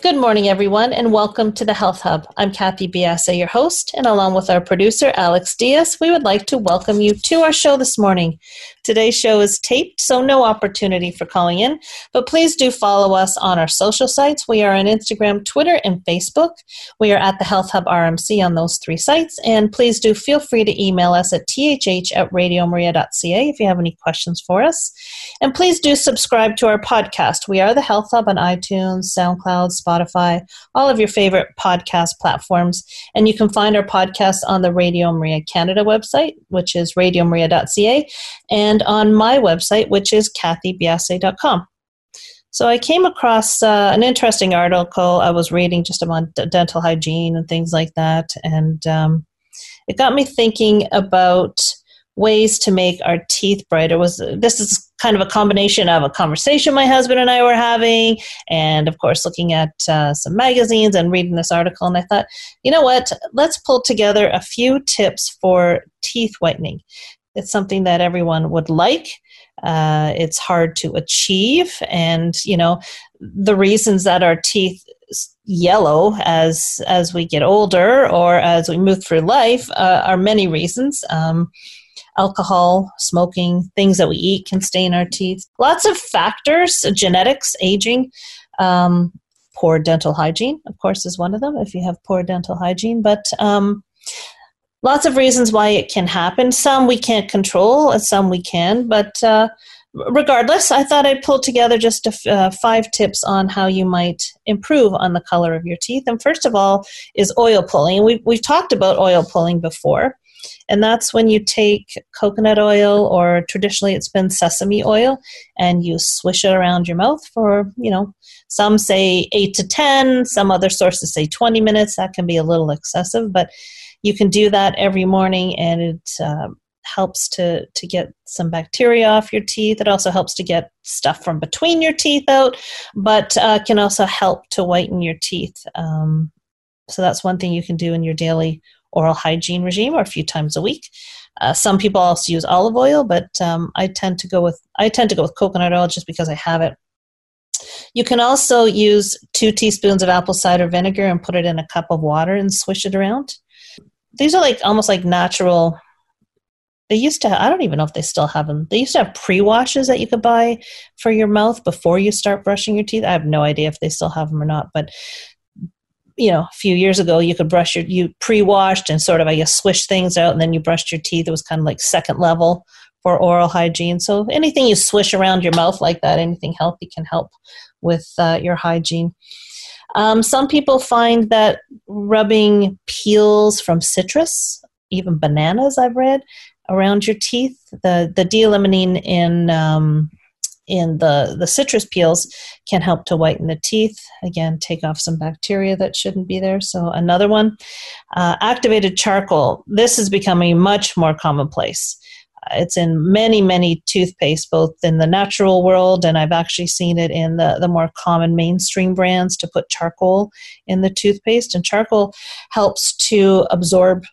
Good morning, everyone, and welcome to the Health Hub. I'm Kathy Biasi, your host, and along with our producer, Alex Diaz, we would like to welcome you to our show this morning. Today's show is taped, so no opportunity for calling in, but please do follow us on our social sites. We are on Instagram, Twitter, and Facebook. We are at the Health Hub RMC on those three sites, and please do feel free to email us at thh@radiomaria.ca if you have any questions for us. And please do subscribe to our podcast. We are the Health Hub on iTunes, SoundCloud, Spotify, all of your favorite podcast platforms. And you can find our podcast on the Radio Maria Canada website, which is radiomaria.ca, and on my website, which is kathybiasse.com. So I came across an interesting article I was reading just about dental hygiene and things like that. And it got me thinking about ways to make our teeth brighter. This is kind of a combination of a conversation my husband and I were having, and of course looking at some magazines and reading this article, and I thought, you know what, let's pull together a few tips for teeth whitening. It's something that everyone would like. It's hard to achieve, and you know, the reasons that our teeth yellow as we get older or as we move through life are many reasons. Alcohol, smoking, things that we eat can stain our teeth. Lots of factors, genetics, aging, poor dental hygiene, of course, is one of them if you have poor dental hygiene. But lots of reasons why it can happen. Some we can't control, and some we can. But regardless, I thought I'd pull together just five tips on how you might improve on the color of your teeth. And first of all is oil pulling. We've talked about oil pulling before. And that's when you take coconut oil, or traditionally it's been sesame oil, and you swish it around your mouth for, you know, some say 8 to 10, some other sources say 20 minutes. That can be a little excessive, but you can do that every morning, and it helps to get some bacteria off your teeth. It also helps to get stuff from between your teeth out, but can also help to whiten your teeth. So that's one thing you can do in your daily oral hygiene regime, or a few times a week. Some people also use olive oil, but I tend to go with coconut oil just because I have it. You can also use 2 teaspoons of apple cider vinegar and put it in a cup of water and swish it around. These are like almost like natural. They used to have, I don't even know if they still have them. They used to have pre-washes that you could buy for your mouth before you start brushing your teeth. I have no idea if they still have them or not, but you know, a few years ago, you could brush you pre-washed and sort of, I guess, swish things out, and then you brushed your teeth. It was kind of like second level for oral hygiene. So anything you swish around your mouth like that, anything healthy can help with your hygiene. Some people find that rubbing peels from citrus, even bananas, I've read, around your teeth, the D-limonene in the citrus peels can help to whiten the teeth. Again, take off some bacteria that shouldn't be there. So another one, activated charcoal. This is becoming much more commonplace. It's in many, many toothpaste, both in the natural world, and I've actually seen it in the more common mainstream brands, to put charcoal in the toothpaste. And charcoal helps to absorb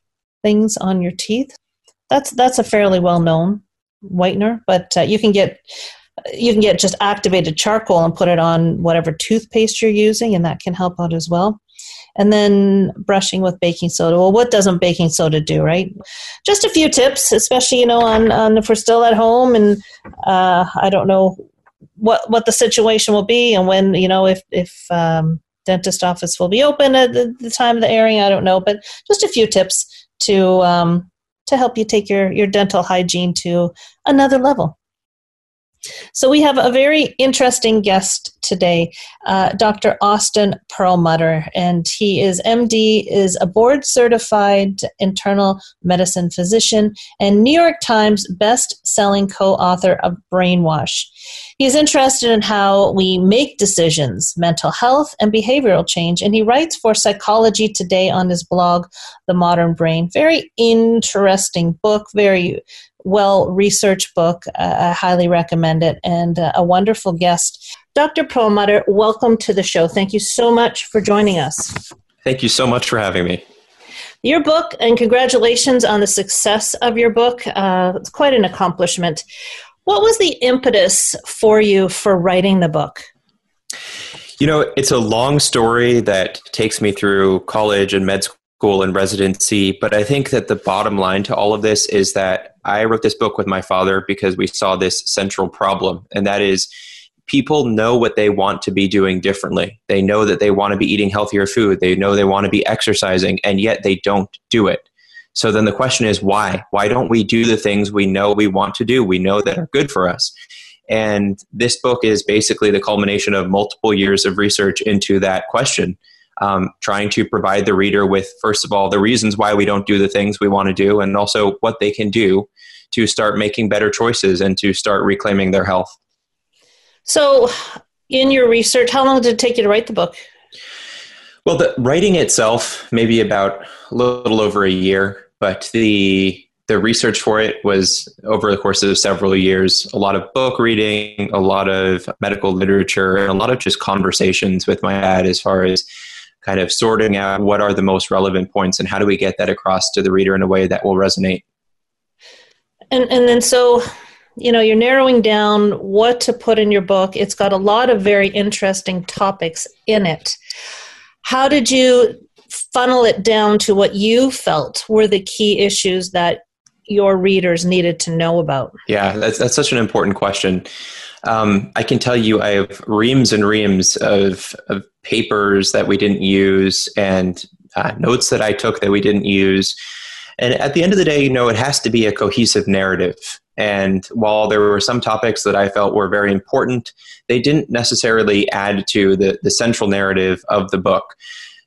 things on your teeth. That's a fairly well-known whitener, but you can get just activated charcoal and put it on whatever toothpaste you're using, and that can help out as well. And then brushing with baking soda. Well, what doesn't baking soda do, right? Just a few tips, especially, you know, on if we're still at home, and I don't know what the situation will be, and when, you know, if dentist office will be open at the time of the airing, I don't know. But just a few tips to to help you take your dental hygiene to another level. So we have a very interesting guest today, Dr. Austin Perlmutter, and he is MD, is a board-certified internal medicine physician, and New York Times best-selling co-author of Brainwash. He is interested in how we make decisions, mental health, and behavioral change, and he writes for Psychology Today on his blog, The Modern Brain. Very interesting book, very well-researched book. I highly recommend it, and a wonderful guest. Dr. Perlmutter, welcome to the show. Thank you so much for joining us. Thank you so much for having me. Your book, and congratulations on the success of your book. It's quite an accomplishment. What was the impetus for you for writing the book? You know, it's a long story that takes me through college and med school and residency, but I think that the bottom line to all of this is that I wrote this book with my father because we saw this central problem, and that is people know what they want to be doing differently. They know that they want to be eating healthier food. They know they want to be exercising, and yet they don't do it. So then the question is, why? Why don't we do the things we know we want to do, we know that are good for us? And this book is basically the culmination of multiple years of research into that question, trying to provide the reader with, first of all, the reasons why we don't do the things we want to do, and also what they can do to start making better choices and to start reclaiming their health. So in your research, how long did it take you to write the book? Well, the writing itself, maybe about a little over a year, but the research for it was over the course of several years, a lot of book reading, a lot of medical literature, and a lot of just conversations with my dad as far as kind of sorting out what are the most relevant points and how do we get that across to the reader in a way that will resonate. And then so, you know, you're narrowing down what to put in your book. It's got a lot of very interesting topics in it. How did you funnel it down to what you felt were the key issues that your readers needed to know about? Yeah, that's such an important question. I can tell you I have reams and reams of papers that we didn't use and notes that I took that we didn't use. And at the end of the day, you know, it has to be a cohesive narrative. And while there were some topics that I felt were very important, they didn't necessarily add to the central narrative of the book.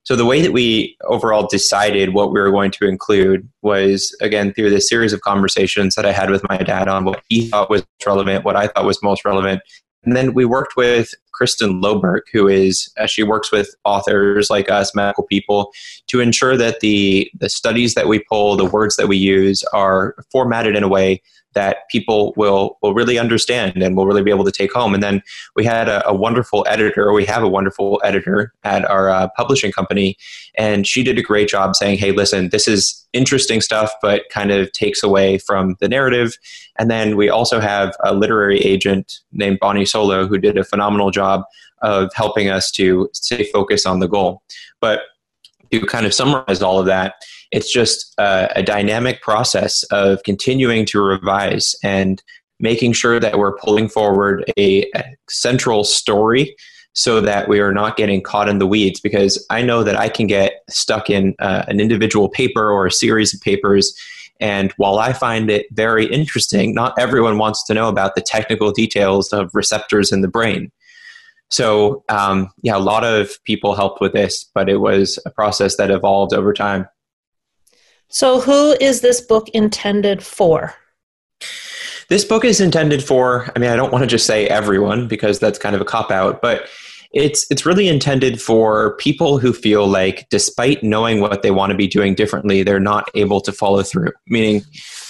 So the way that we overall decided what we were going to include was, again, through this series of conversations that I had with my dad on what he thought was relevant, what I thought was most relevant. And then we worked with Kristen Loberg, who is, she works with authors like us, medical people, to ensure that the studies that we pull, the words that we use are formatted in a way that people will really understand and will really be able to take home. And then we had a wonderful editor at our publishing company, and she did a great job saying, hey, listen, this is interesting stuff, but kind of takes away from the narrative. And then we also have a literary agent named Bonnie Solo, who did a phenomenal job of helping us to stay focused on the goal. But to kind of summarize all of that, it's just a dynamic process of continuing to revise and making sure that we're pulling forward a central story so that we are not getting caught in the weeds, because I know that I can get stuck in an individual paper or a series of papers. And while I find it very interesting, not everyone wants to know about the technical details of receptors in the brain. So, yeah, a lot of people helped with this, but it was a process that evolved over time. So who is this book intended for? This book is intended for, I mean, I don't want to just say everyone because that's kind of a cop-out, but it's really intended for people who feel like despite knowing what they want to be doing differently, they're not able to follow through, meaning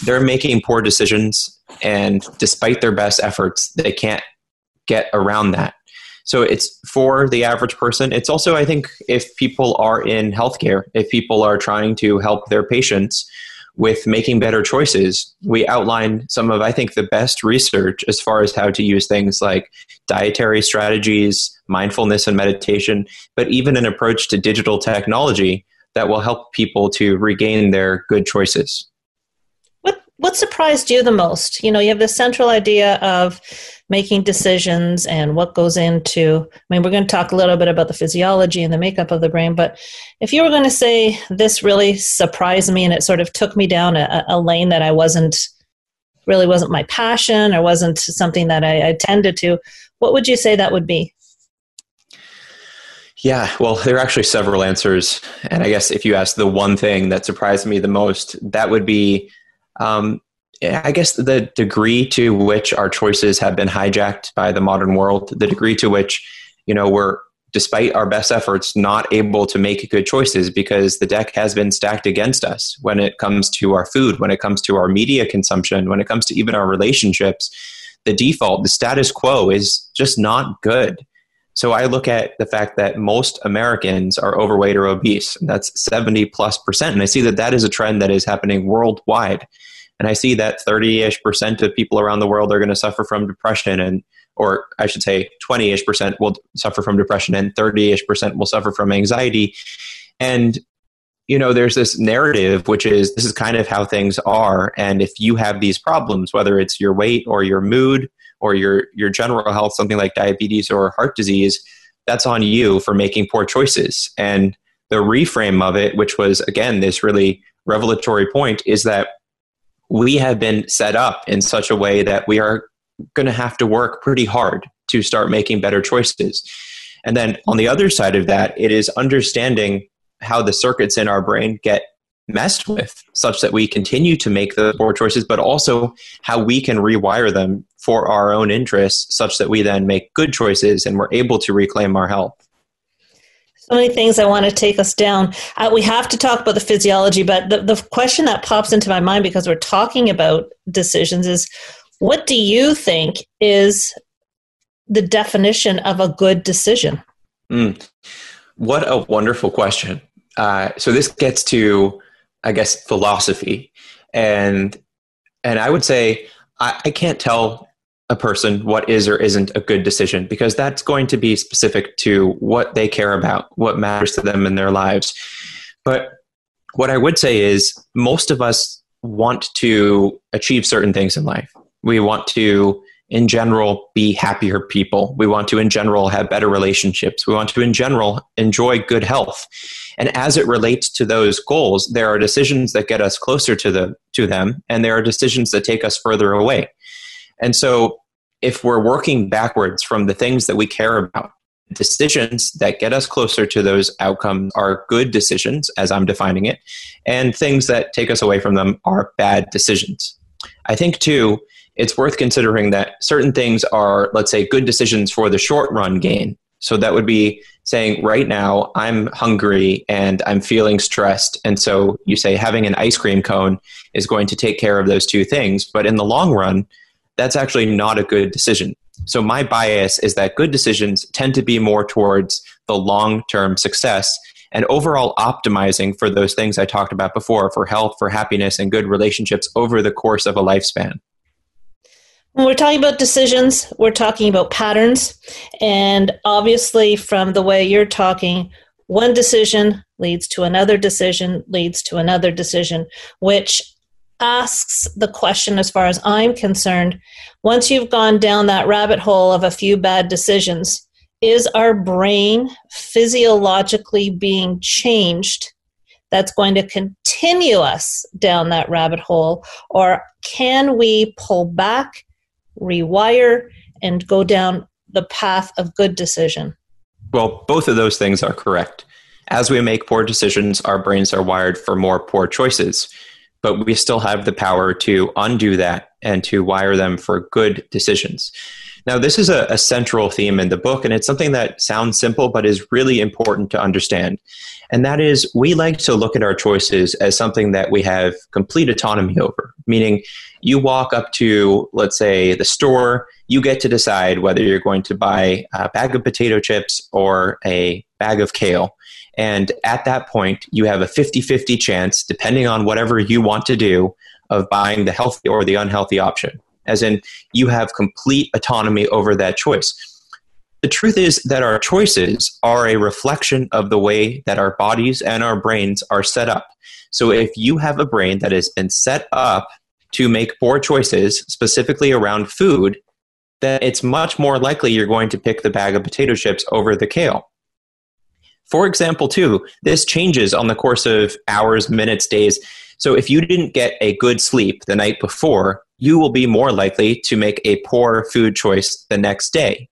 they're making poor decisions and despite their best efforts, they can't get around that. So it's for the average person. It's also, I think, if people are in healthcare, if people are trying to help their patients with making better choices, we outline some of, I think, the best research as far as how to use things like dietary strategies, mindfulness and meditation, but even an approach to digital technology that will help people to regain their good choices. What What surprised you the most? You know, you have this central idea of making decisions and what goes into, I mean, we're going to talk a little bit about the physiology and the makeup of the brain, but if you were going to say this really surprised me and it sort of took me down a lane that I wasn't my passion or wasn't something that I tended to, what would you say that would be? Yeah, well, there are actually several answers. And I guess if you ask the one thing that surprised me the most, that would be, I guess the degree to which our choices have been hijacked by the modern world, the degree to which, you know, we're, despite our best efforts, not able to make good choices because the deck has been stacked against us when it comes to our food, when it comes to our media consumption, when it comes to even our relationships. The default, the status quo is just not good. So I look at the fact that most Americans are overweight or obese. And that's 70+%. And I see that that is a trend that is happening worldwide. And I see that 30-ish% of people around the world are going to suffer from depression, and, or I should say 20-ish% will suffer from depression and 30-ish% will suffer from anxiety. And, you know, there's this narrative, which is, this is kind of how things are. And if you have these problems, whether it's your weight or your mood or your general health, something like diabetes or heart disease, that's on you for making poor choices. And the reframe of it, which was, again, this really revelatory point, is that we have been set up in such a way that we are going to have to work pretty hard to start making better choices. And then on the other side of that, it is understanding how the circuits in our brain get messed with such that we continue to make the poor choices, but also how we can rewire them for our own interests such that we then make good choices and we're able to reclaim our health. So many things I want to take us down. We have to talk about the physiology, but the question that pops into my mind because we're talking about decisions is, what do you think is the definition of a good decision? What a wonderful question. So this gets to, I guess, philosophy. And I would say I can't tell a person what is or isn't a good decision, because that's going to be specific to what they care about, what matters to them in their lives. But what I would say is most of us want to achieve certain things in life. We want to, in general, be happier people. We want to, in general, have better relationships. We want to, in general, enjoy good health. And as it relates to those goals, there are decisions that get us closer to them, and there are decisions that take us further away. And so if we're working backwards from the things that we care about, decisions that get us closer to those outcomes are good decisions, as I'm defining it, and things that take us away from them are bad decisions. I think, too, it's worth considering that certain things are, let's say, good decisions for the short run gain. So that would be saying right now, I'm hungry and I'm feeling stressed. And so you say having an ice cream cone is going to take care of those two things. But in the long run, that's actually not a good decision. So my bias is that good decisions tend to be more towards the long-term success and overall optimizing for those things I talked about before, for health, for happiness, and good relationships over the course of a lifespan. When we're talking about decisions, we're talking about patterns. And obviously, from the way you're talking, one decision leads to another decision, leads to another decision, which asks the question, as far as I'm concerned, once you've gone down that rabbit hole of a few bad decisions, is our brain physiologically being changed that's going to continue us down that rabbit hole? Or can we pull back, rewire, and go down the path of good decision? Well, both of those things are correct. As we make poor decisions, our brains are wired for more poor choices, but we still have the power to undo that and to wire them for good decisions. Now, this is a central theme in the book, and it's something that sounds simple, but is really important to understand. And that is, we like to look at our choices as something that we have complete autonomy over, meaning you walk up to, let's say, the store, you get to decide whether you're going to buy a bag of potato chips or a bag of kale. And at that point, you have a 50-50 chance, depending on whatever you want to do, of buying the healthy or the unhealthy option. As in, you have complete autonomy over that choice. The truth is that our choices are a reflection of the way that our bodies and our brains are set up. So if you have a brain that has been set up to make poor choices, specifically around food, that it's much more likely you're going to pick the bag of potato chips over the kale. For example, too, this changes on the course of hours, minutes, days. So if you didn't get a good sleep the night before, you will be more likely to make a poor food choice the next day.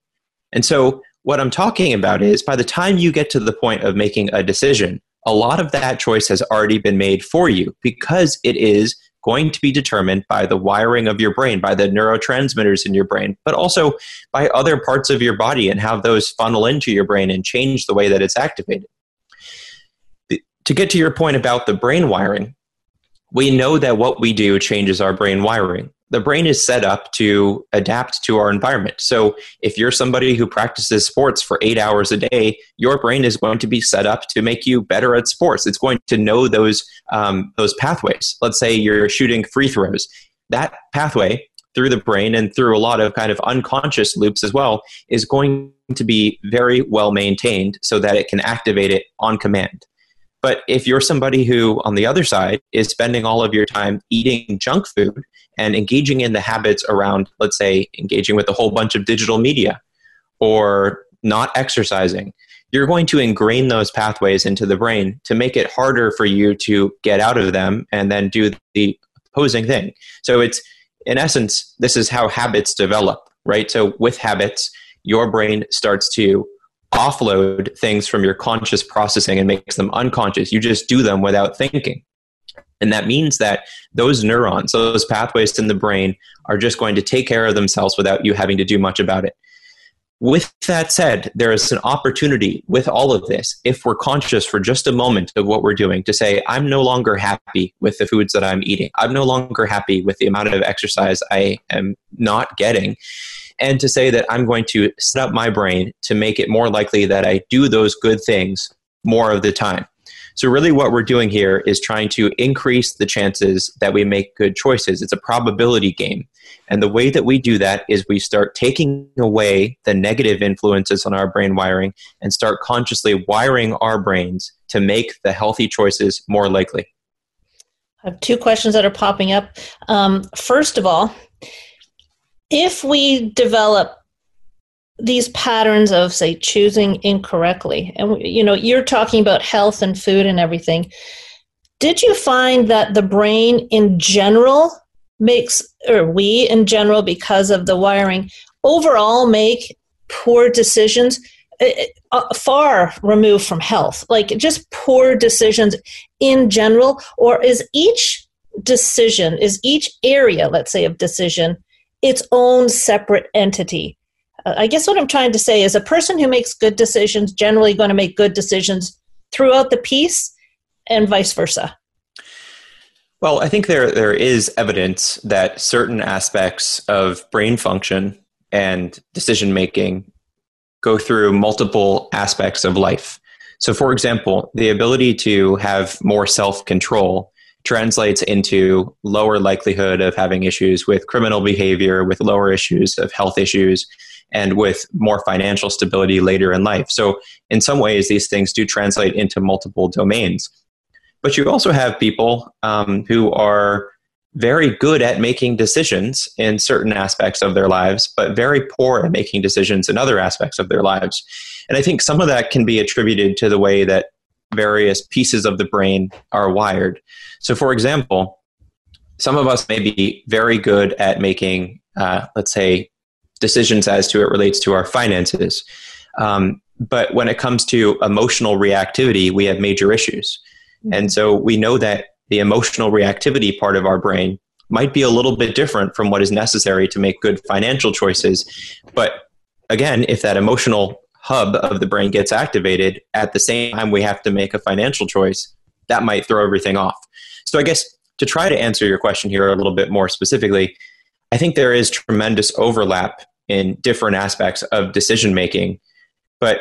And so what I'm talking about is by the time you get to the point of making a decision, a lot of that choice has already been made for you because it is going to be determined by the wiring of your brain, by the neurotransmitters in your brain, but also by other parts of your body and how those funnel into your brain and change the way that it's activated. To get to your point about the brain wiring, we know that what we do changes our brain wiring. The brain is set up to adapt to our environment. So if you're somebody who practices sports for 8 hours a day, your brain is going to be set up to make you better at sports. It's going to know those pathways. Let's say you're shooting free throws. That pathway through the brain and through a lot of kind of unconscious loops as well is going to be very well maintained so that it can activate it on command. But if you're somebody who, on the other side, is spending all of your time eating junk food and engaging in the habits around, let's say, engaging with a whole bunch of digital media or not exercising, you're going to ingrain those pathways into the brain to make it harder for you to get out of them and then do the opposing thing. So it's, in essence, this is how habits develop, right? So with habits, your brain starts to offload things from your conscious processing and makes them unconscious. You just do them without thinking. And that means that those neurons, those pathways in the brain are just going to take care of themselves without you having to do much about it. With that said, there is an opportunity with all of this, if we're conscious for just a moment of what we're doing, to say, I'm no longer happy with the foods that I'm eating. I'm no longer happy with the amount of exercise I am not getting. And to say that I'm going to set up my brain to make it more likely that I do those good things more of the time. So really what we're doing here is trying to increase the chances that we make good choices. It's a probability game. And the way that we do that is we start taking away the negative influences on our brain wiring and start consciously wiring our brains to make the healthy choices more likely. I have two questions that are popping up. First of all, if we develop these patterns of, say, choosing incorrectly, and you know, you're talking about health and food and everything, did you find that the brain in general makes, or we in general, because of the wiring, overall make poor decisions, far removed from health, like just poor decisions in general? Or is each decision, is each area, let's say, of decision its own separate entity? I guess what I'm trying to say is a person who makes good decisions generally going to make good decisions throughout the piece and vice versa. Well, I think there is evidence that certain aspects of brain function and decision-making go through multiple aspects of life. So for example, the ability to have more self-control translates into lower likelihood of having issues with criminal behavior, with lower issues of health issues, and with more financial stability later in life. So in some ways, these things do translate into multiple domains. But you also have people who are very good at making decisions in certain aspects of their lives, but very poor at making decisions in other aspects of their lives. And I think some of that can be attributed to the way that various pieces of the brain are wired. So for example, some of us may be very good at making, let's say, decisions as to it relates to our finances. But when it comes to emotional reactivity, we have major issues. And so we know that the emotional reactivity part of our brain might be a little bit different from what is necessary to make good financial choices. But again, if that emotional hub of the brain gets activated at the same time we have to make a financial choice, that might throw everything off. So I guess to try to answer your question here a little bit more specifically, I think there is tremendous overlap in different aspects of decision making, but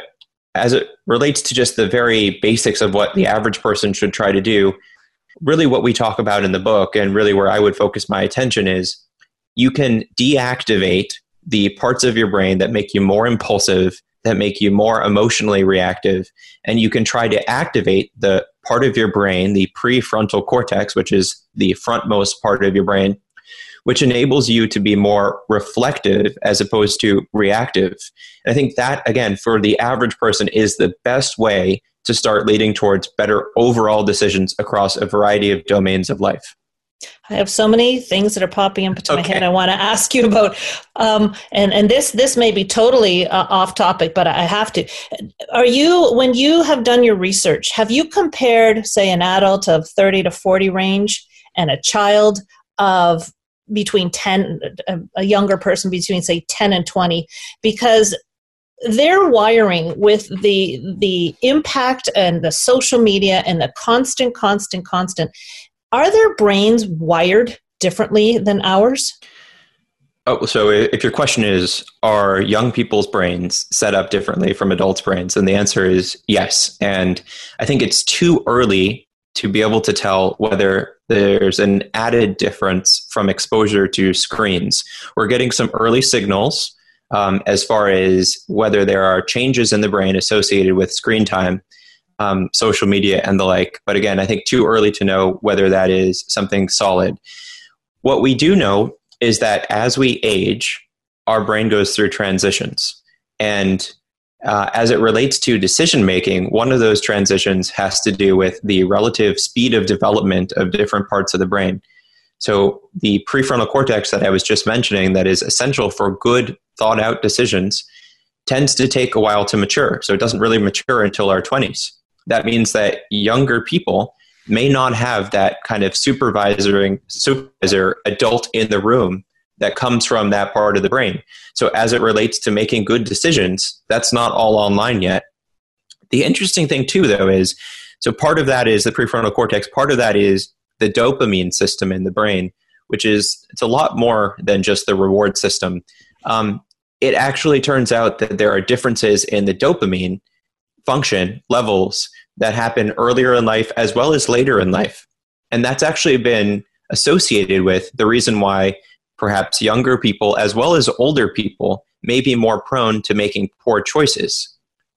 as it relates to just the very basics of what the average person should try to do, really what we talk about in the book and really where I would focus my attention is you can deactivate the parts of your brain that make you more impulsive, that make you more emotionally reactive. And you can try to activate the part of your brain, the prefrontal cortex, which is the frontmost part of your brain, which enables you to be more reflective as opposed to reactive. And I think that, again, for the average person is the best way to start leading towards better overall decisions across a variety of domains of life. I have so many things that are popping up into my head I want to ask you about. And this may be totally off topic, but I have to. Are you, when you have done your research, have you compared, say, an adult of 30 to 40 range and a child of between 10, a younger person between, say, 10 and 20? Because their wiring with the impact and the social media and the constant, are their brains wired differently than ours? Oh, so if your question is, are young people's brains set up differently from adults' brains? And the answer is yes. And I think it's too early to be able to tell whether there's an added difference from exposure to screens. We're getting some early signals as far as whether there are changes in the brain associated with screen time, social media and the like. But again, I think too early to know whether that is something solid. What we do know is that as we age, our brain goes through transitions. And as it relates to decision-making, one of those transitions has to do with the relative speed of development of different parts of the brain. So the prefrontal cortex that I was just mentioning that is essential for good thought-out decisions tends to take a while to mature. So it doesn't really mature until our 20s. That means that younger people may not have that kind of supervisor adult in the room that comes from that part of the brain. So as it relates to making good decisions, that's not all online yet. The interesting thing too, though, is, so part of that is the prefrontal cortex. Part of that is the dopamine system in the brain, which is, it's a lot more than just the reward system. It actually turns out that there are differences in the dopamine function levels that happen earlier in life as well as later in life. And that's actually been associated with the reason why perhaps younger people as well as older people may be more prone to making poor choices.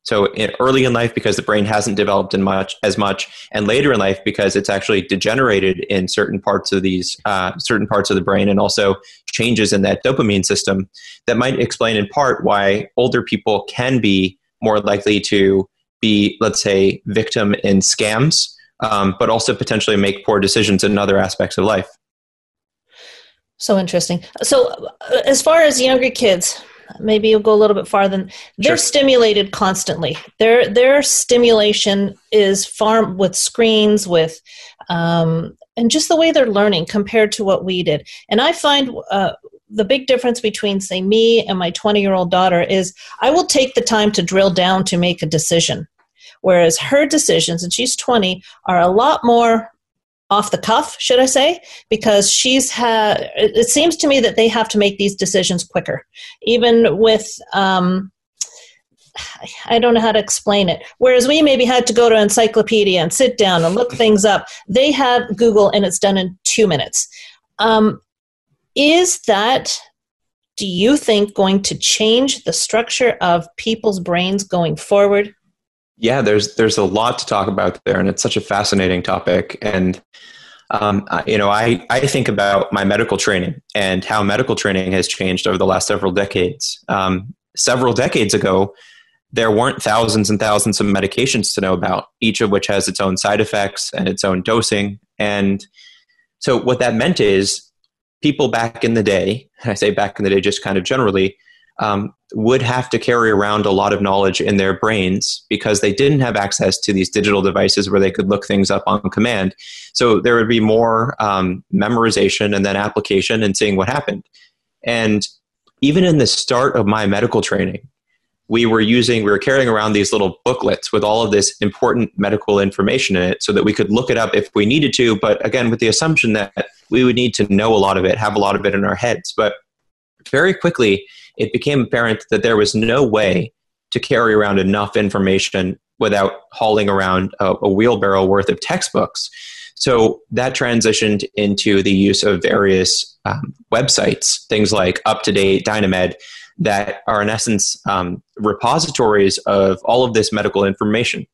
So early in life because the brain hasn't developed as much, and later in life because it's actually degenerated in certain parts of the brain, and also changes in that dopamine system that might explain in part why older people can be more likely to be, let's say, victim in scams, but also potentially make poor decisions in other aspects of life. So interesting. So as far as younger kids, maybe you'll go a little bit farther. They're stimulated constantly. Their stimulation is far with screens, with and just the way they're learning compared to what we did. And I find the big difference between, say, me and my 20-year-old daughter is I will take the time to drill down to make a decision, whereas her decisions, and she's 20, are a lot more off the cuff, should I say, because it seems to me that they have to make these decisions quicker, even with, I don't know how to explain it. Whereas we maybe had to go to an encyclopedia and sit down and look things up. They have Google and it's done in 2 minutes. Do you think, going to change the structure of people's brains going forward? Yeah, there's a lot to talk about there, and it's such a fascinating topic. And, I think about my medical training and how medical training has changed over the last several decades. Several decades ago, there weren't thousands and thousands of medications to know about, each of which has its own side effects and its own dosing. And so what that meant is people back in the day, and I say back in the day just kind of generally, would have to carry around a lot of knowledge in their brains because they didn't have access to these digital devices where they could look things up on command. So there would be more memorization and then application and seeing what happened. And even in the start of my medical training, we were carrying around these little booklets with all of this important medical information in it so that we could look it up if we needed to, but again, with the assumption that we would need to know a lot of it, have a lot of it in our heads. But very quickly, it became apparent that there was no way to carry around enough information without hauling around a wheelbarrow worth of textbooks. So that transitioned into the use of various websites, things like UpToDate, Dynamed, that are in essence repositories of all of this medical information.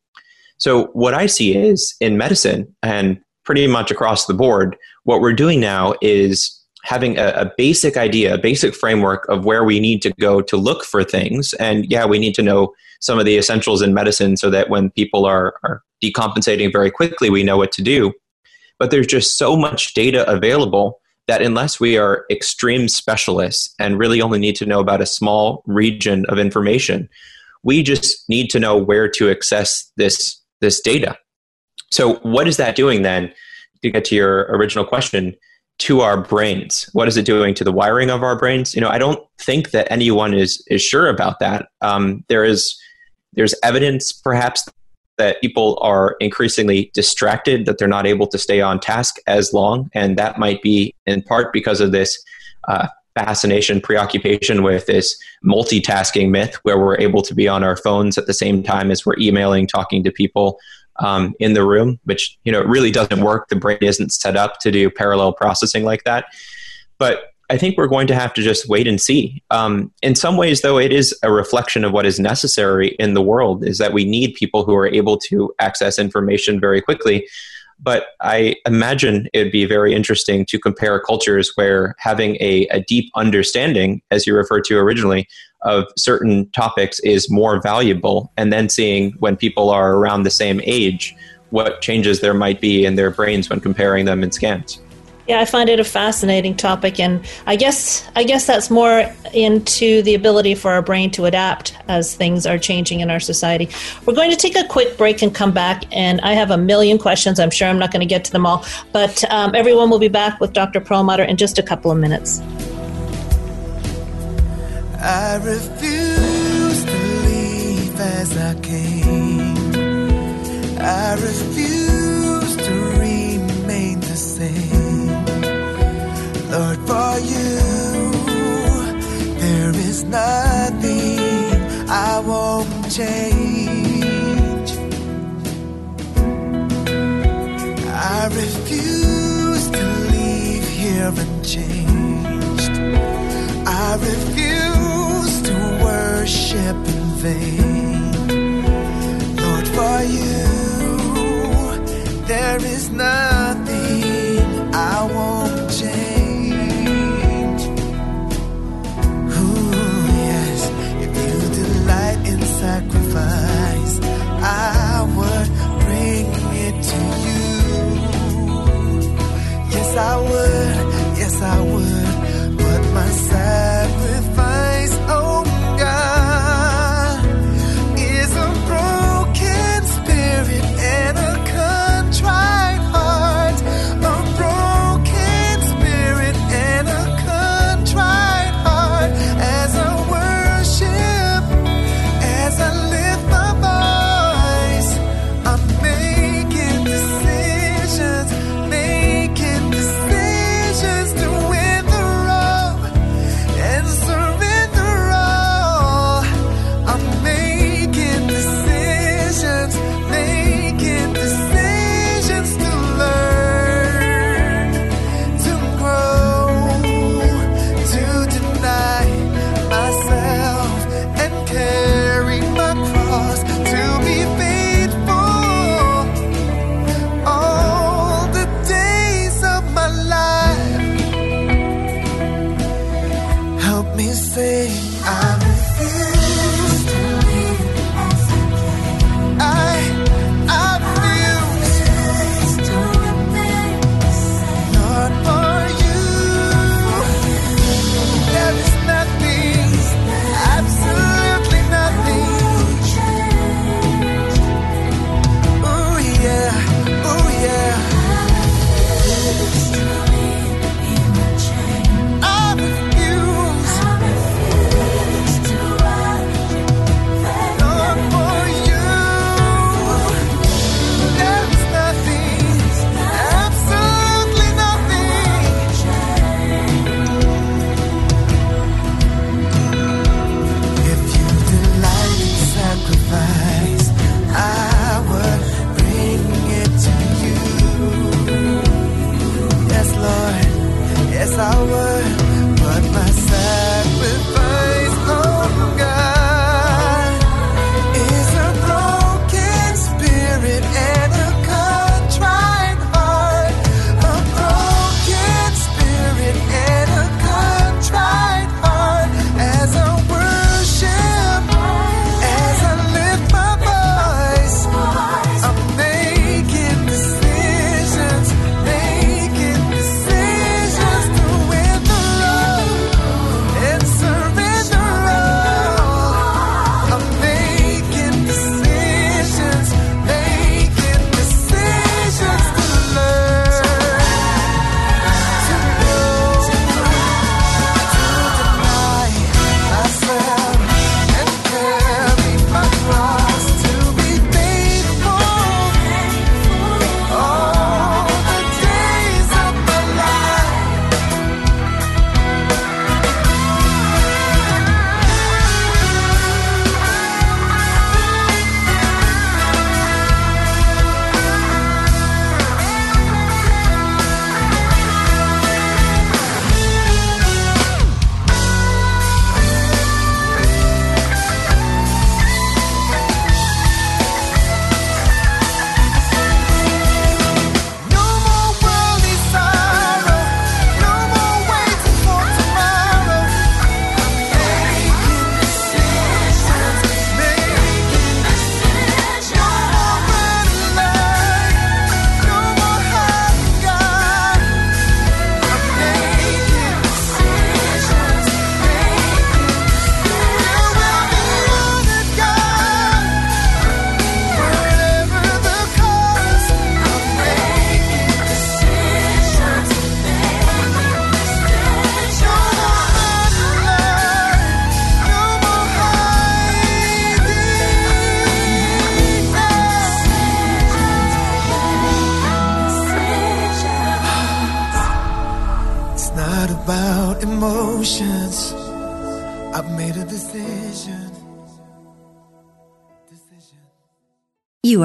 So what I see is in medicine and pretty much across the board, what we're doing now is having a basic idea, a basic framework of where we need to go to look for things. And yeah, we need to know some of the essentials in medicine so that when people are decompensating very quickly, we know what to do. But there's just so much data available that unless we are extreme specialists and really only need to know about a small region of information, we just need to know where to access this data. So what is that doing then, to get to your original question, to our brains? What is it doing to the wiring of our brains? You know, I don't think that anyone is sure about that. There's evidence perhaps that people are increasingly distracted, that they're not able to stay on task as long. And that might be in part because of this fascination, preoccupation with this multitasking myth where we're able to be on our phones at the same time as we're emailing, talking to people in the room, which, you know, it really doesn't work. The brain isn't set up to do parallel processing like that. But I think we're going to have to just wait and see. In some ways, though, it is a reflection of what is necessary in the world, is that we need people who are able to access information very quickly. But I imagine it'd be very interesting to compare cultures where having a deep understanding, as you referred to originally, of certain topics is more valuable, and then seeing when people are around the same age, what changes there might be in their brains when comparing them in scans. Yeah, I find it a fascinating topic, and I guess that's more into the ability for our brain to adapt as things are changing in our society. We're going to take a quick break and come back, and I have a million questions. I'm sure I'm not going to get to them all, but everyone will be back with Dr. Perlmutter in just a couple of minutes. I refuse to leave as I came. I refuse to remain the same. Lord, for you, there is nothing I won't change. I refuse to leave here unchanged. I refuse to worship in vain. Lord, for you, there is nothing I won't change. Sacrifice, I would bring it to you. Yes I would, but my sacrifice, oh God, is a broken spirit and a contrite heart, a broken spirit and a contrite heart, as a worship. As I lift my voice, I'm making decisions to win the road and surrender all. I'm making decisions to learn, to grow, to deny myself and care. emotions. I've made a decision. You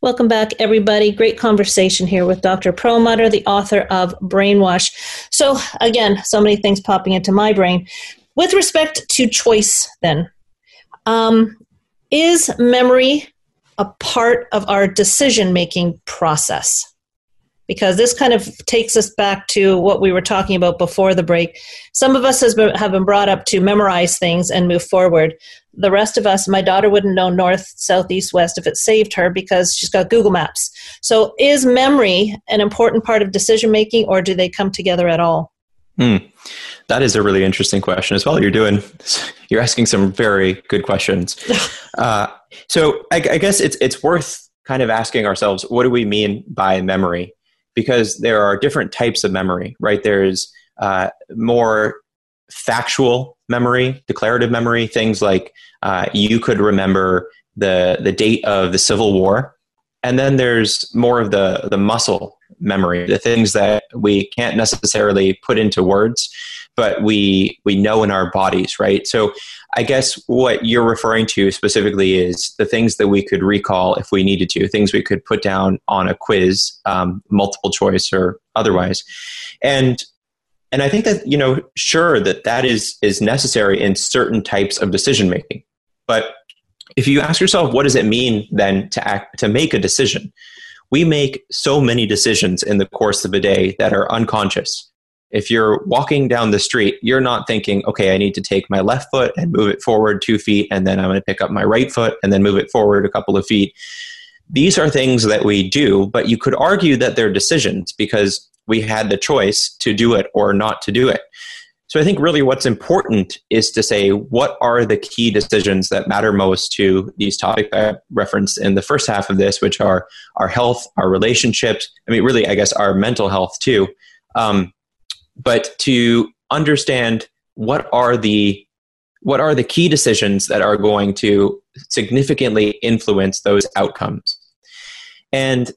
Welcome back, everybody. Great conversation here with Dr. Perlmutter, the author of Brainwash. So again, so many things popping into my brain. With respect to choice then, is memory a part of our decision-making process? Because this kind of takes us back to what we were talking about before the break. Some of us have been brought up to memorize things and move forward. The rest of us, my daughter wouldn't know north, south, east, west if it saved her because she's got Google Maps. So is memory an important part of decision-making, or do they come together at all? That is a really interesting question as well. You're asking some very good questions. So I guess it's worth kind of asking ourselves, what do we mean by memory? Because there are different types of memory, right? There's more factual memory, declarative memory, things like you could remember the date of the Civil War. And then there's more of the muscle memory, the things that we can't necessarily put into words, but we know in our bodies, right? So I guess what you're referring to specifically is the things that we could recall if we needed to, things we could put down on a quiz, multiple choice or otherwise. And I think that, sure, that is necessary in certain types of decision-making. But if you ask yourself, what does it mean then to make a decision? We make so many decisions in the course of a day that are unconscious. If you're walking down the street, you're not thinking, okay, I need to take my left foot and move it forward 2 feet, and then I'm going to pick up my right foot and then move it forward a couple of feet. These are things that we do, but you could argue that they're decisions because we had the choice to do it or not to do it. So I think really what's important is to say, what are the key decisions that matter most to these topics I referenced in the first half of this, which are our health, our relationships, really, I guess, our mental health too. But to understand what are the key decisions that are going to significantly influence those outcomes. And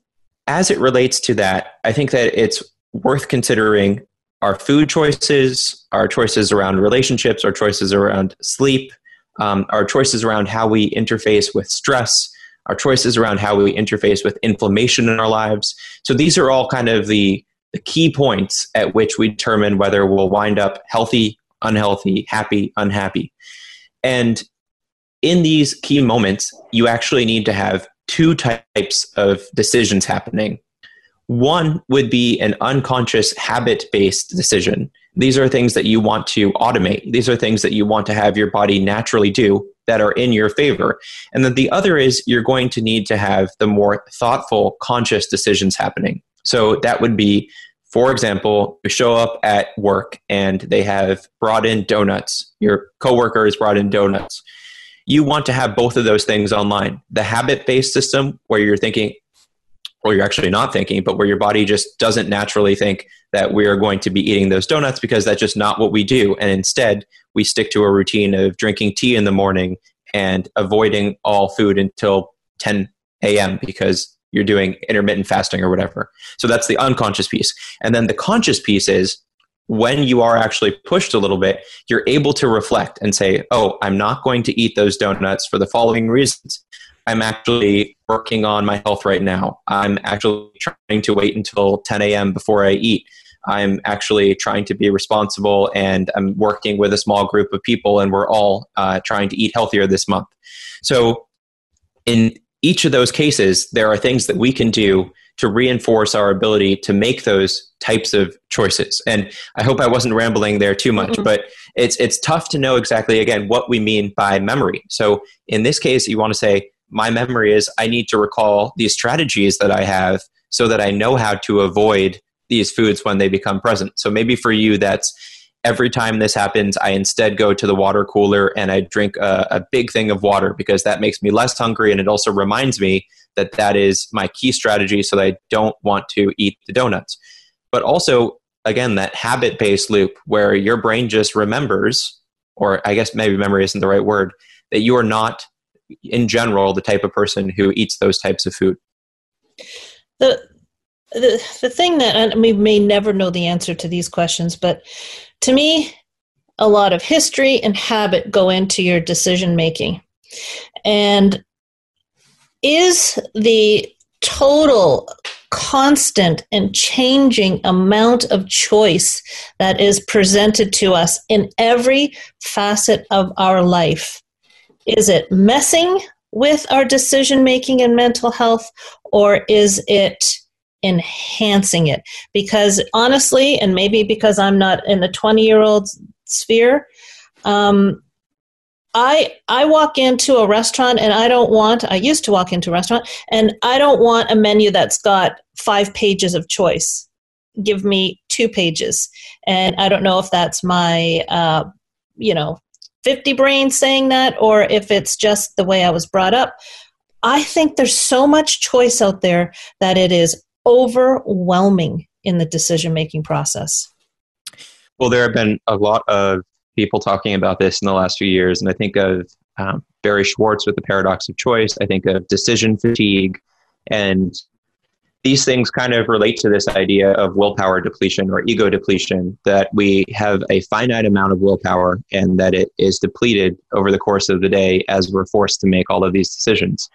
as it relates to that, I think that it's worth considering our food choices, our choices around relationships, our choices around sleep, our choices around how we interface with stress, our choices around how we interface with inflammation in our lives. So these are all kind of the key points at which we determine whether we'll wind up healthy, unhealthy, happy, unhappy. And in these key moments, you actually need to have two types of decisions happening. One would be an unconscious habit-based decision. These are things that you want to automate. These are things that you want to have your body naturally do that are in your favor. And then the other is you're going to need to have the more thoughtful, conscious decisions happening. So that would be, for example, you show up at work and they have brought in donuts. Your coworker has brought in donuts. You want to have both of those things online. The habit-based system where you're thinking, or you're actually not thinking, but where your body just doesn't naturally think that we are going to be eating those donuts because that's just not what we do. And instead, we stick to a routine of drinking tea in the morning and avoiding all food until 10 a.m. because you're doing intermittent fasting or whatever. So that's the unconscious piece. And then the conscious piece is when you are actually pushed a little bit, you're able to reflect and say, oh, I'm not going to eat those donuts for the following reasons. I'm actually working on my health right now. I'm actually trying to wait until 10 a.m. before I eat. I'm actually trying to be responsible, and I'm working with a small group of people, and we're all trying to eat healthier this month. So in each of those cases, there are things that we can do to reinforce our ability to make those types of choices. And I hope I wasn't rambling there too much, but it's tough to know exactly, again, what we mean by memory. So in this case, you want to say, my memory is I need to recall these strategies that I have so that I know how to avoid these foods when they become present. So maybe for you, that's every time this happens, I instead go to the water cooler and I drink a big thing of water because that makes me less hungry. And it also reminds me that is my key strategy so that I don't want to eat the donuts. But also, again, that habit-based loop where your brain just remembers, or I guess maybe memory isn't the right word, that you are not, in general, the type of person who eats those types of food. The thing that, and we may never know the answer to these questions, but to me, a lot of history and habit go into your decision-making. And is the total constant and changing amount of choice that is presented to us in every facet of our life, is it messing with our decision-making and mental health, or is it enhancing it? Because honestly, and maybe because I'm not in the 20-year-old sphere, I walk into a restaurant and I used to walk into a restaurant and I don't want a menu that's got 5 pages of choice. Give me 2 pages. And I don't know if that's my, 50 brain saying that, or if it's just the way I was brought up. I think there's so much choice out there that it is overwhelming in the decision-making process. Well, there have been a lot of people talking about this in the last few years, and I think of Barry Schwartz with the paradox of choice. I think of decision fatigue, and these things kind of relate to this idea of willpower depletion or ego depletion, that we have a finite amount of willpower and that it is depleted over the course of the day as we're forced to make all of these decisions.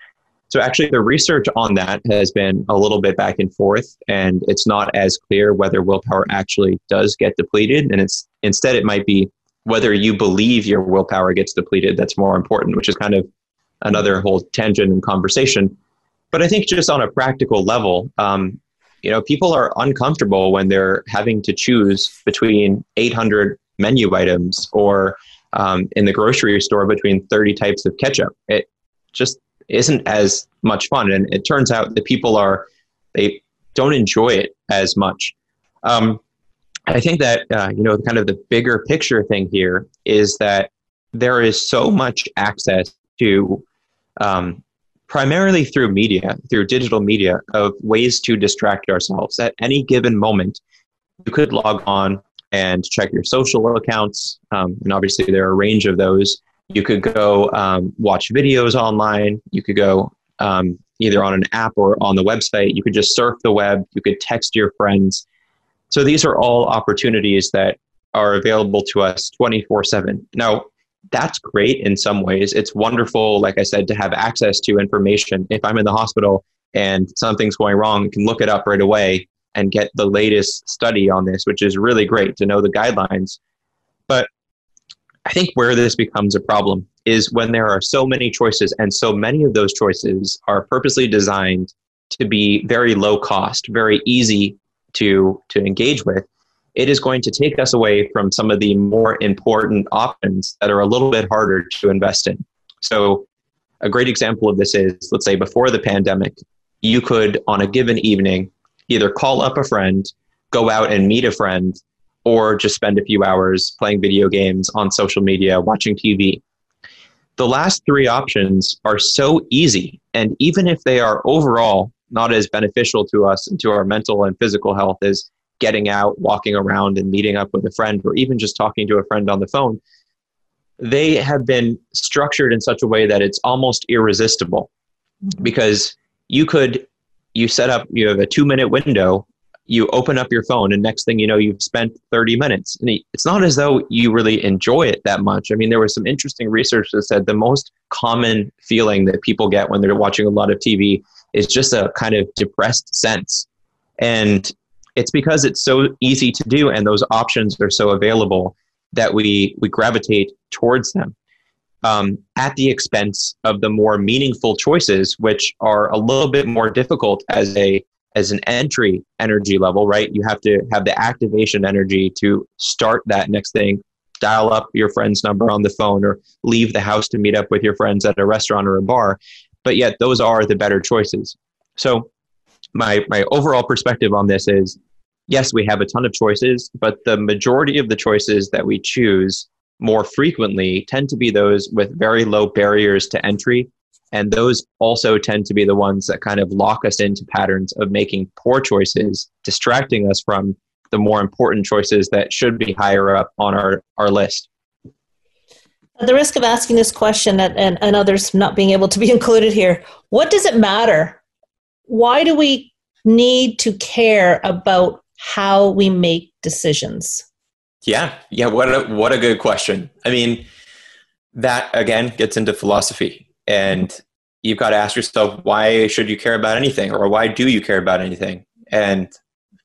So actually the research on that has been a little bit back and forth, and it's not as clear whether willpower actually does get depleted, and instead it might be whether you believe your willpower gets depleted. That's more important, which is kind of another whole tangent and conversation. But I think just on a practical level, people are uncomfortable when they're having to choose between 800 menu items or in the grocery store between 30 types of ketchup. It just isn't as much fun. And it turns out that they don't enjoy it as much. I think that, kind of the bigger picture thing here is that there is so much access to, primarily through media, through digital media, of ways to distract ourselves. At any given moment, you could log on and check your social accounts, and obviously there are a range of those. You could go watch videos online. You could go either on an app or on the website. You could just surf the web. You could text your friends. So these are all opportunities that are available to us 24/7. Now, that's great in some ways. It's wonderful, like I said, to have access to information. If I'm in the hospital and something's going wrong, I can look it up right away and get the latest study on this, which is really great to know the guidelines. But I think where this becomes a problem is when there are so many choices, and so many of those choices are purposely designed to be very low cost, very easy to engage with. It is going to take us away from some of the more important options that are a little bit harder to invest in. So a great example of this is, let's say before the pandemic, you could, on a given evening, either call up a friend, go out and meet a friend, or just spend a few hours playing video games, on social media, watching TV. The last three options are so easy, and even if they are overall not as beneficial to us and to our mental and physical health as getting out, walking around, and meeting up with a friend, or even just talking to a friend on the phone, they have been structured in such a way that it's almost irresistible. Because you have a 2-minute window, you open up your phone, and next thing you know, you've spent 30 minutes. And it's not as though you really enjoy it that much. I mean, there was some interesting research that said the most common feeling that people get when they're watching a lot of TV is just a kind of depressed sense. And it's because it's so easy to do and those options are so available that we gravitate towards them at the expense of the more meaningful choices, which are a little bit more difficult as an entry energy level, right? You have to have the activation energy to start that next thing, dial up your friend's number on the phone or leave the house to meet up with your friends at a restaurant or a bar. But yet those are the better choices. So my overall perspective on this is, yes, we have a ton of choices, but the majority of the choices that we choose more frequently tend to be those with very low barriers to entry And those also tend to be the ones that kind of lock us into patterns of making poor choices, distracting us from the more important choices that should be higher up on our list. At the risk of asking this question and others not being able to be included here, what does it matter? Why do we need to care about how we make decisions? Yeah, what a good question. I mean, that again gets into philosophy. And you've got to ask yourself, why should you care about anything? Or why do you care about anything? And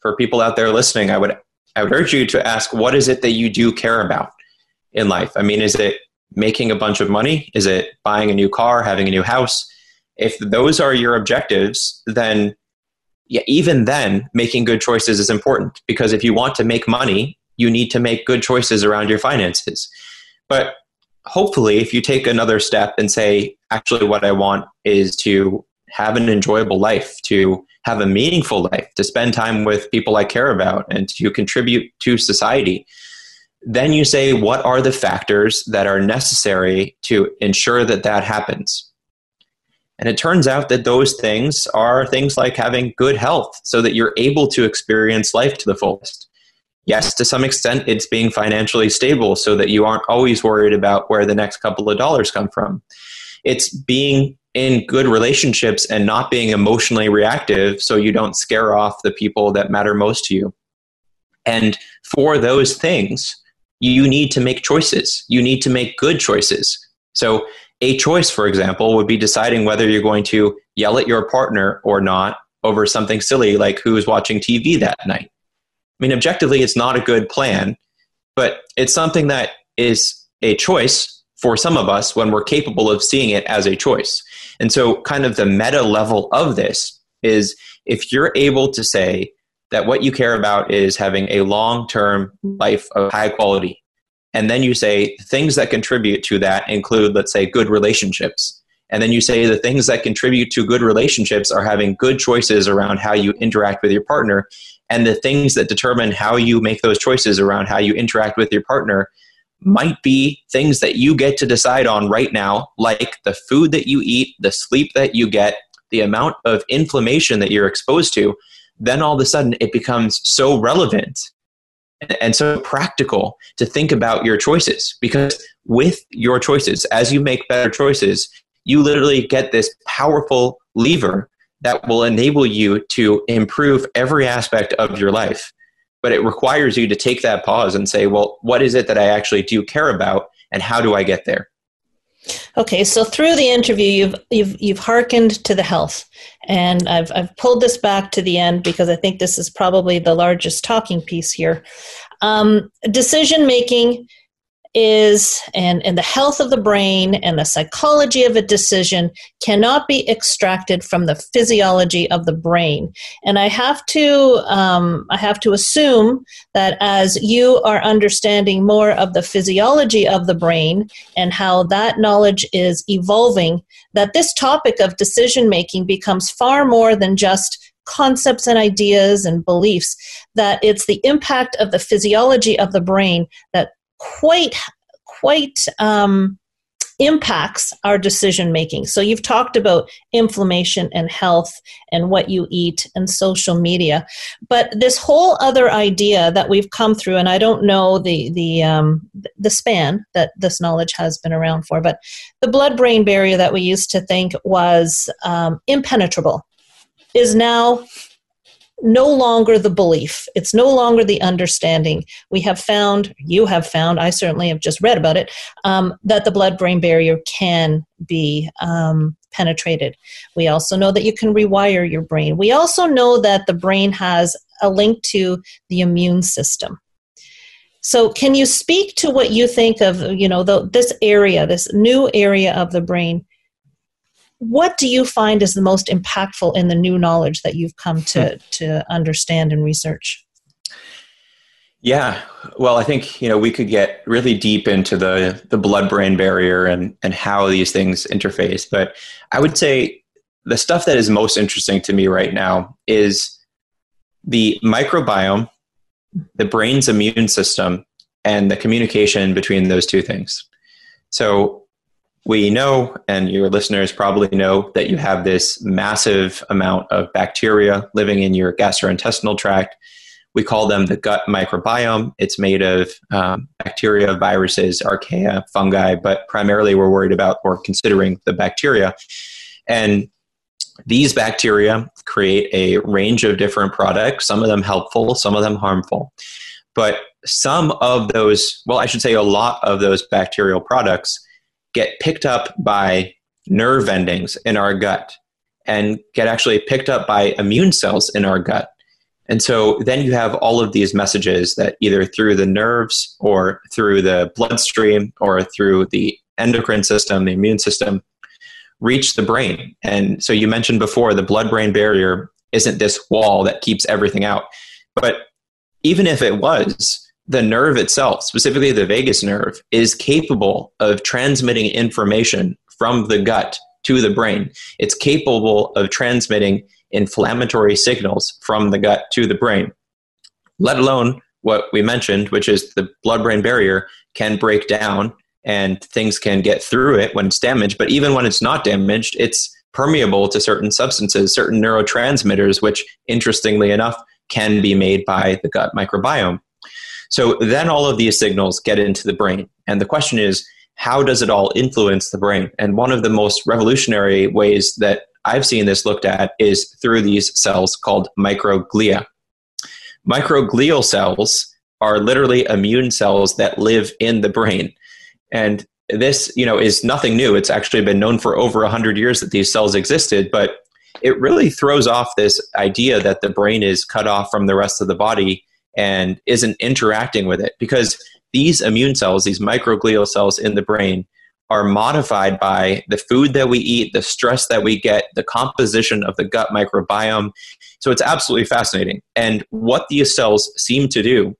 for people out there listening, I would urge you to ask, what is it that you do care about in life? I mean, is it making a bunch of money? Is it buying a new car, having a new house? If those are your objectives, then yeah, even then, making good choices is important. Because if you want to make money, you need to make good choices around your finances. But hopefully, if you take another step and say, actually, what I want is to have an enjoyable life, to have a meaningful life, to spend time with people I care about, and to contribute to society, then you say, what are the factors that are necessary to ensure that that happens? And it turns out that those things are things like having good health so that you're able to experience life to the fullest. Yes, to some extent, it's being financially stable so that you aren't always worried about where the next couple of dollars come from. It's being in good relationships and not being emotionally reactive so you don't scare off the people that matter most to you. And for those things, you need to make choices. You need to make good choices. So a choice, for example, would be deciding whether you're going to yell at your partner or not over something silly like who's watching TV that night. I mean, objectively, it's not a good plan, but it's something that is a choice for some of us when we're capable of seeing it as a choice. And so kind of the meta level of this is if you're able to say that what you care about is having a long-term life of high quality, and then you say things that contribute to that include, let's say, good relationships. And then you say the things that contribute to good relationships are having good choices around how you interact with your partner. And the things that determine how you make those choices around how you interact with your partner might be things that you get to decide on right now, like the food that you eat, the sleep that you get, the amount of inflammation that you're exposed to. Then all of a sudden it becomes so relevant and so practical to think about your choices. Because with your choices, as you make better choices, you literally get this powerful lever that will enable you to improve every aspect of your life. But it requires you to take that pause and say, well, what is it that I actually do care about and how do I get there? Okay, so through the interview, you've hearkened to the health. And I've pulled this back to the end because I think this is probably the largest talking piece here. Decision-making is, and the health of the brain and the psychology of a decision cannot be extracted from the physiology of the brain. And I have to assume that as you are understanding more of the physiology of the brain and how that knowledge is evolving, that this topic of decision making becomes far more than just concepts and ideas and beliefs, that it's the impact of the physiology of the brain that quite impacts our decision-making. So you've talked about inflammation and health and what you eat and social media. But this whole other idea that we've come through, and I don't know the span that this knowledge has been around for, but the blood-brain barrier that we used to think was impenetrable is now no longer the belief. It's no longer the understanding. You have found, I certainly have just read about it, that the blood-brain barrier can be penetrated. We also know that you can rewire your brain. We also know that the brain has a link to the immune system. So can you speak to what you think of, this area, this new area of the brain? What do you find is the most impactful in the new knowledge that you've come to understand and research? Yeah, well, I think, we could get really deep into the blood-brain barrier and how these things interface. But I would say the stuff that is most interesting to me right now is the microbiome, the brain's immune system, and the communication between those two things. So we know, and your listeners probably know, that you have this massive amount of bacteria living in your gastrointestinal tract. We call them the gut microbiome. It's made of bacteria, viruses, archaea, fungi, but primarily we're worried about or considering the bacteria. And these bacteria create a range of different products, some of them helpful, some of them harmful. But some of those, well, I should say a lot of those bacterial products get picked up by nerve endings in our gut and get actually picked up by immune cells in our gut. And so then you have all of these messages that either through the nerves or through the bloodstream or through the endocrine system, the immune system, reach the brain. And so you mentioned before, the blood-brain barrier isn't this wall that keeps everything out. But even if it was, the nerve itself, specifically the vagus nerve, is capable of transmitting information from the gut to the brain. It's capable of transmitting inflammatory signals from the gut to the brain, let alone what we mentioned, which is the blood-brain barrier can break down and things can get through it when it's damaged. But even when it's not damaged, it's permeable to certain substances, certain neurotransmitters, which, interestingly enough, can be made by the gut microbiome. So then all of these signals get into the brain. And the question is, how does it all influence the brain? And one of the most revolutionary ways that I've seen this looked at is through these cells called microglia. Microglial cells are literally immune cells that live in the brain. And this, you know, is nothing new. It's actually been known for over 100 years that these cells existed, but it really throws off this idea that the brain is cut off from the rest of the body and isn't interacting with it, because these immune cells, these microglial cells in the brain, are modified by the food that we eat, the stress that we get, the composition of the gut microbiome. So it's absolutely fascinating. And what these cells seem to do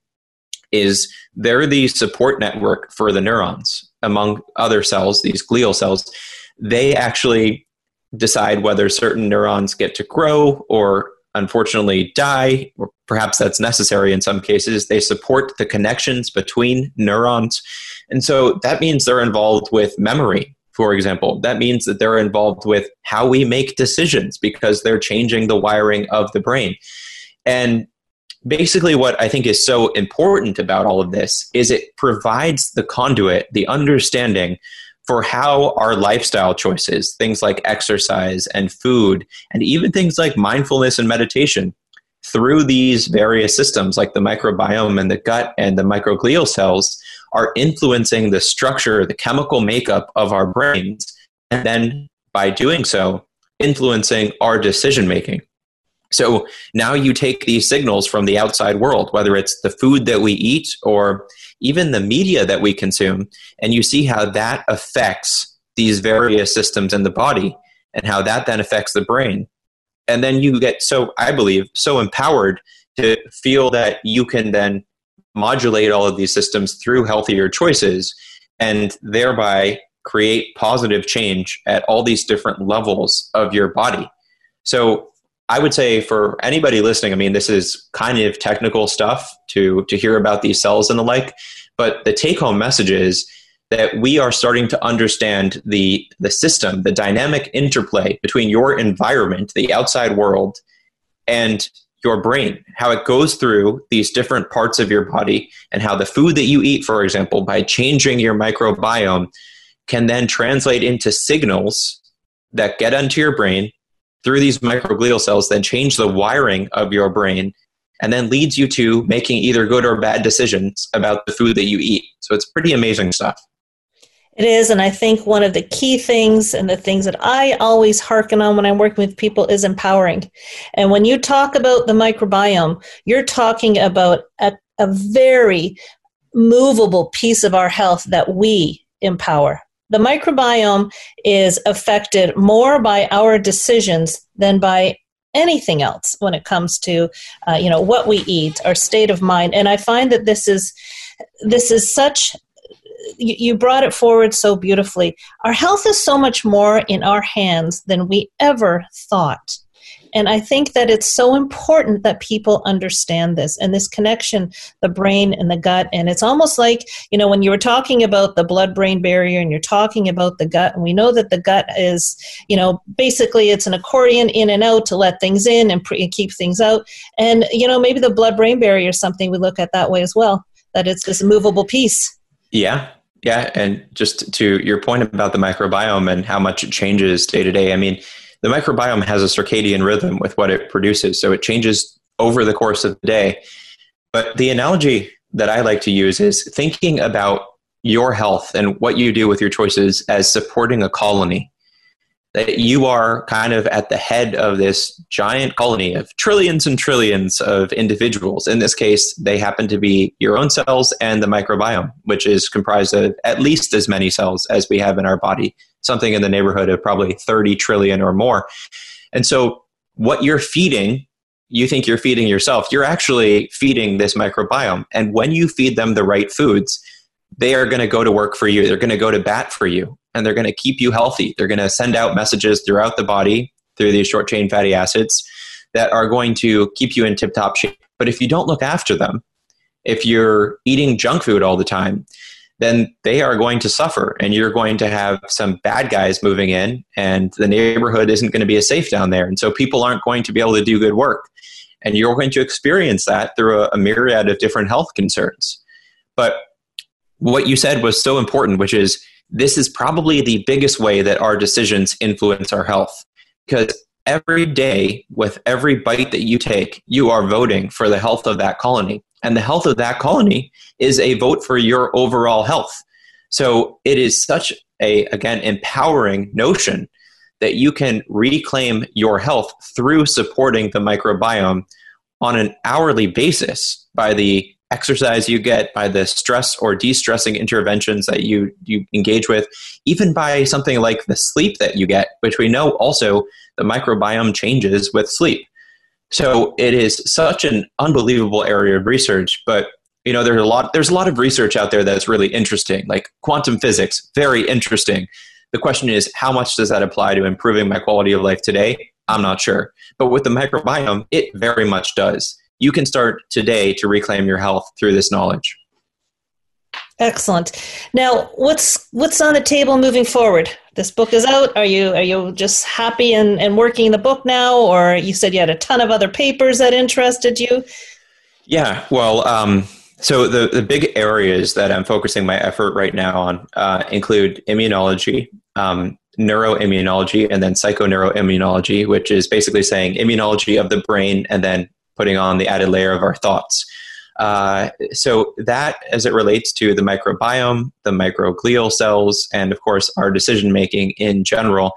is they're the support network for the neurons. Among other cells, these glial cells, they actually decide whether certain neurons get to grow or unfortunately die, or perhaps that's necessary in some cases. They support the connections between neurons. And so that means they're involved with memory, for example. That means that they're involved with how we make decisions, because they're changing the wiring of the brain. And basically what I think is so important about all of this is it provides the conduit, the understanding for how our lifestyle choices, things like exercise and food, and even things like mindfulness and meditation, through these various systems like the microbiome and the gut and the microglial cells, are influencing the structure, the chemical makeup of our brains, and then by doing so, influencing our decision-making. So now you take these signals from the outside world, whether it's the food that we eat or even the media that we consume, and you see how that affects these various systems in the body and how that then affects the brain. And then you get so, I believe, so empowered to feel that you can then modulate all of these systems through healthier choices and thereby create positive change at all these different levels of your body. So I would say for anybody listening, I mean, this is kind of technical stuff to hear about these cells and the like, but the take-home message is that we are starting to understand the system, the dynamic interplay between your environment, the outside world, and your brain, how it goes through these different parts of your body, and how the food that you eat, for example, by changing your microbiome, can then translate into signals that get onto your brain through these microglial cells, then change the wiring of your brain, and then leads you to making either good or bad decisions about the food that you eat. So it's pretty amazing stuff. It is, and I think one of the key things and the things that I always hearken on when I'm working with people is empowering. And when you talk about the microbiome, you're talking about a very movable piece of our health that we empower. The microbiome is affected more by our decisions than by anything else when it comes to, what we eat, our state of mind. And I find that this is such, you brought it forward so beautifully. Our health is so much more in our hands than we ever thought. And I think that it's so important that people understand this and this connection, the brain and the gut. And it's almost like, you know, when you were talking about the blood-brain barrier and you're talking about the gut, and we know that the gut is, you know, basically it's an accordion in and out to let things in and keep things out. And, you know, maybe the blood-brain barrier is something we look at that way as well, that it's this movable piece. Yeah. And just to your point about the microbiome and how much it changes day to day, I mean, the microbiome has a circadian rhythm with what it produces, so it changes over the course of the day. But the analogy that I like to use is thinking about your health and what you do with your choices as supporting a colony. That you are kind of at the head of this giant colony of trillions and trillions of individuals. In this case, they happen to be your own cells and the microbiome, which is comprised of at least as many cells as we have in our body, something in the neighborhood of probably 30 trillion or more. And so what you're feeding, you think you're feeding yourself, you're actually feeding this microbiome. And when you feed them the right foods, they are going to go to work for you. They're going to go to bat for you. And they're going to keep you healthy. They're going to send out messages throughout the body through these short-chain fatty acids that are going to keep you in tip-top shape. But if you don't look after them, if you're eating junk food all the time, then they are going to suffer and you're going to have some bad guys moving in and the neighborhood isn't going to be as safe down there. And so people aren't going to be able to do good work. And you're going to experience that through a myriad of different health concerns. But what you said was so important, which is, this is probably the biggest way that our decisions influence our health, because every day with every bite that you take, you are voting for the health of that colony, and the health of that colony is a vote for your overall health. So it is such a, again, empowering notion that you can reclaim your health through supporting the microbiome on an hourly basis by the exercise you get, by the stress or de-stressing interventions that you engage with, even by something like the sleep that you get, which we know also the microbiome changes with sleep. So it is such an unbelievable area of research, but you know, there's a lot of research out there that's really interesting, like quantum physics, very interesting. The question is, how much does that apply to improving my quality of life today? I'm not sure. But with the microbiome, it very much does. You can start today to reclaim your health through this knowledge. Excellent. Now, what's on the table moving forward? This book is out. Are you just happy and working the book now? Or you said you had a ton of other papers that interested you? Yeah, well, so the big areas that I'm focusing my effort right now on include immunology, neuroimmunology, and then psychoneuroimmunology, which is basically saying immunology of the brain and then putting on the added layer of our thoughts. So that, as it relates to the microbiome, the microglial cells, and of course, our decision-making in general.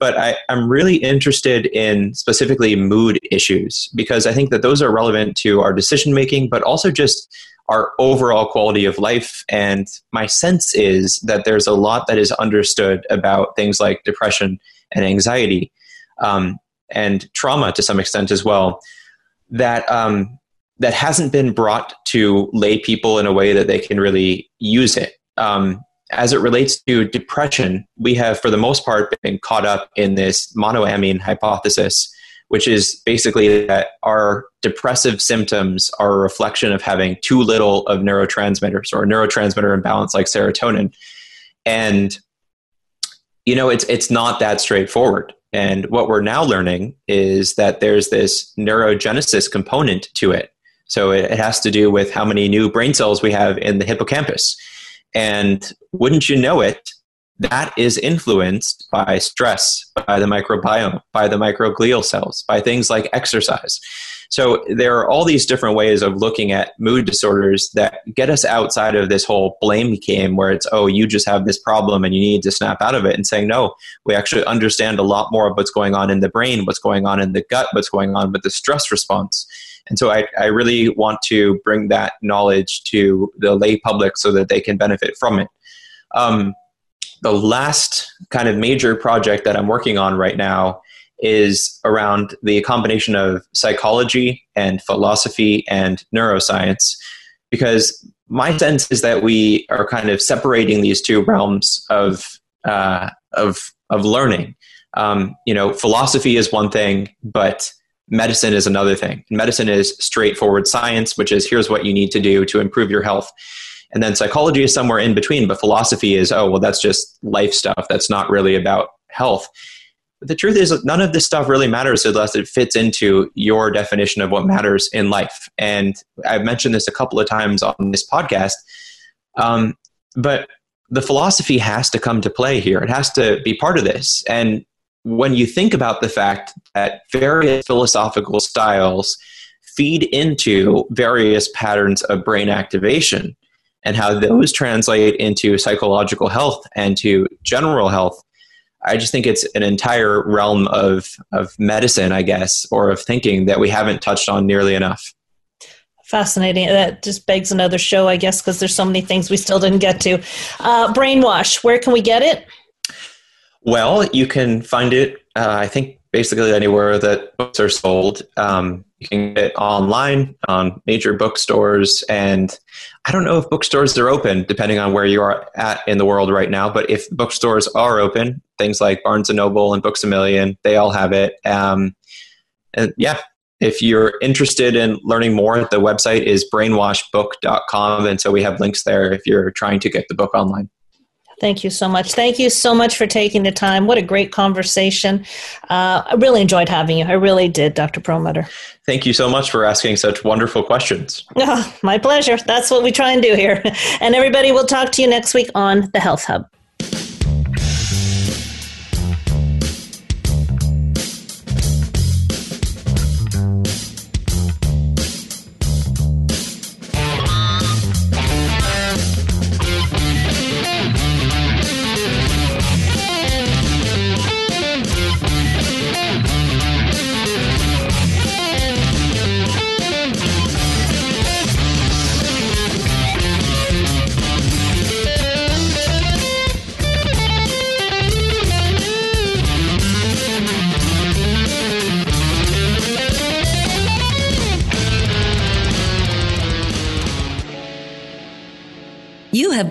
But I'm really interested in specifically mood issues, because I think that those are relevant to our decision-making, but also just our overall quality of life. And my sense is that there's a lot that is understood about things like depression and anxiety, and trauma to some extent as well, that hasn't been brought to lay people in a way that they can really use it. As it relates to depression, we have, for the most part, been caught up in this monoamine hypothesis, which is basically that our depressive symptoms are a reflection of having too little of neurotransmitters or neurotransmitter imbalance like serotonin. And, you know, it's not that straightforward. And what we're now learning is that there's this neurogenesis component to it. So it has to do with how many new brain cells we have in the hippocampus. And wouldn't you know it, that is influenced by stress, by the microbiome, by the microglial cells, by things like exercise. So there are all these different ways of looking at mood disorders that get us outside of this whole blame game where it's, oh, you just have this problem and you need to snap out of it, and saying, no, we actually understand a lot more of what's going on in the brain, what's going on in the gut, what's going on with the stress response. And so I really want to bring that knowledge to the lay public so that they can benefit from it. The last kind of major project that I'm working on right now is around the combination of psychology and philosophy and neuroscience, because my sense is that we are kind of separating these two realms of learning. Philosophy is one thing, but medicine is another thing. Medicine is straightforward science, which is here's what you need to do to improve your health. And then psychology is somewhere in between, but philosophy is, oh, well, that's just life stuff. That's not really about health. But the truth is, none of this stuff really matters unless it fits into your definition of what matters in life. And I've mentioned this a couple of times on this podcast, but the philosophy has to come to play here. It has to be part of this. And when you think about the fact that various philosophical styles feed into various patterns of brain activation, and how those translate into psychological health and to general health, I just think it's an entire realm of medicine, I guess, or of thinking that we haven't touched on nearly enough. Fascinating. That just begs another show, I guess, because there's so many things we still didn't get to. Brainwash, where can we get it? Well, you can find it, I think, basically anywhere that books are sold. You can get it online on major bookstores, and I don't know if bookstores are open depending on where you are at in the world right now, but if bookstores are open, things like Barnes & Noble and Books A Million, they all have it. And yeah, if you're interested in learning more, the website is brainwashbook.com, and so we have links there if you're trying to get the book online. Thank you so much. Thank you so much for taking the time. What a great conversation. I really enjoyed having you. I really did, Dr. Perlmutter. Thank you so much for asking such wonderful questions. Oh, my pleasure. That's what we try and do here. And everybody, we'll talk to you next week on The Health Hub. Have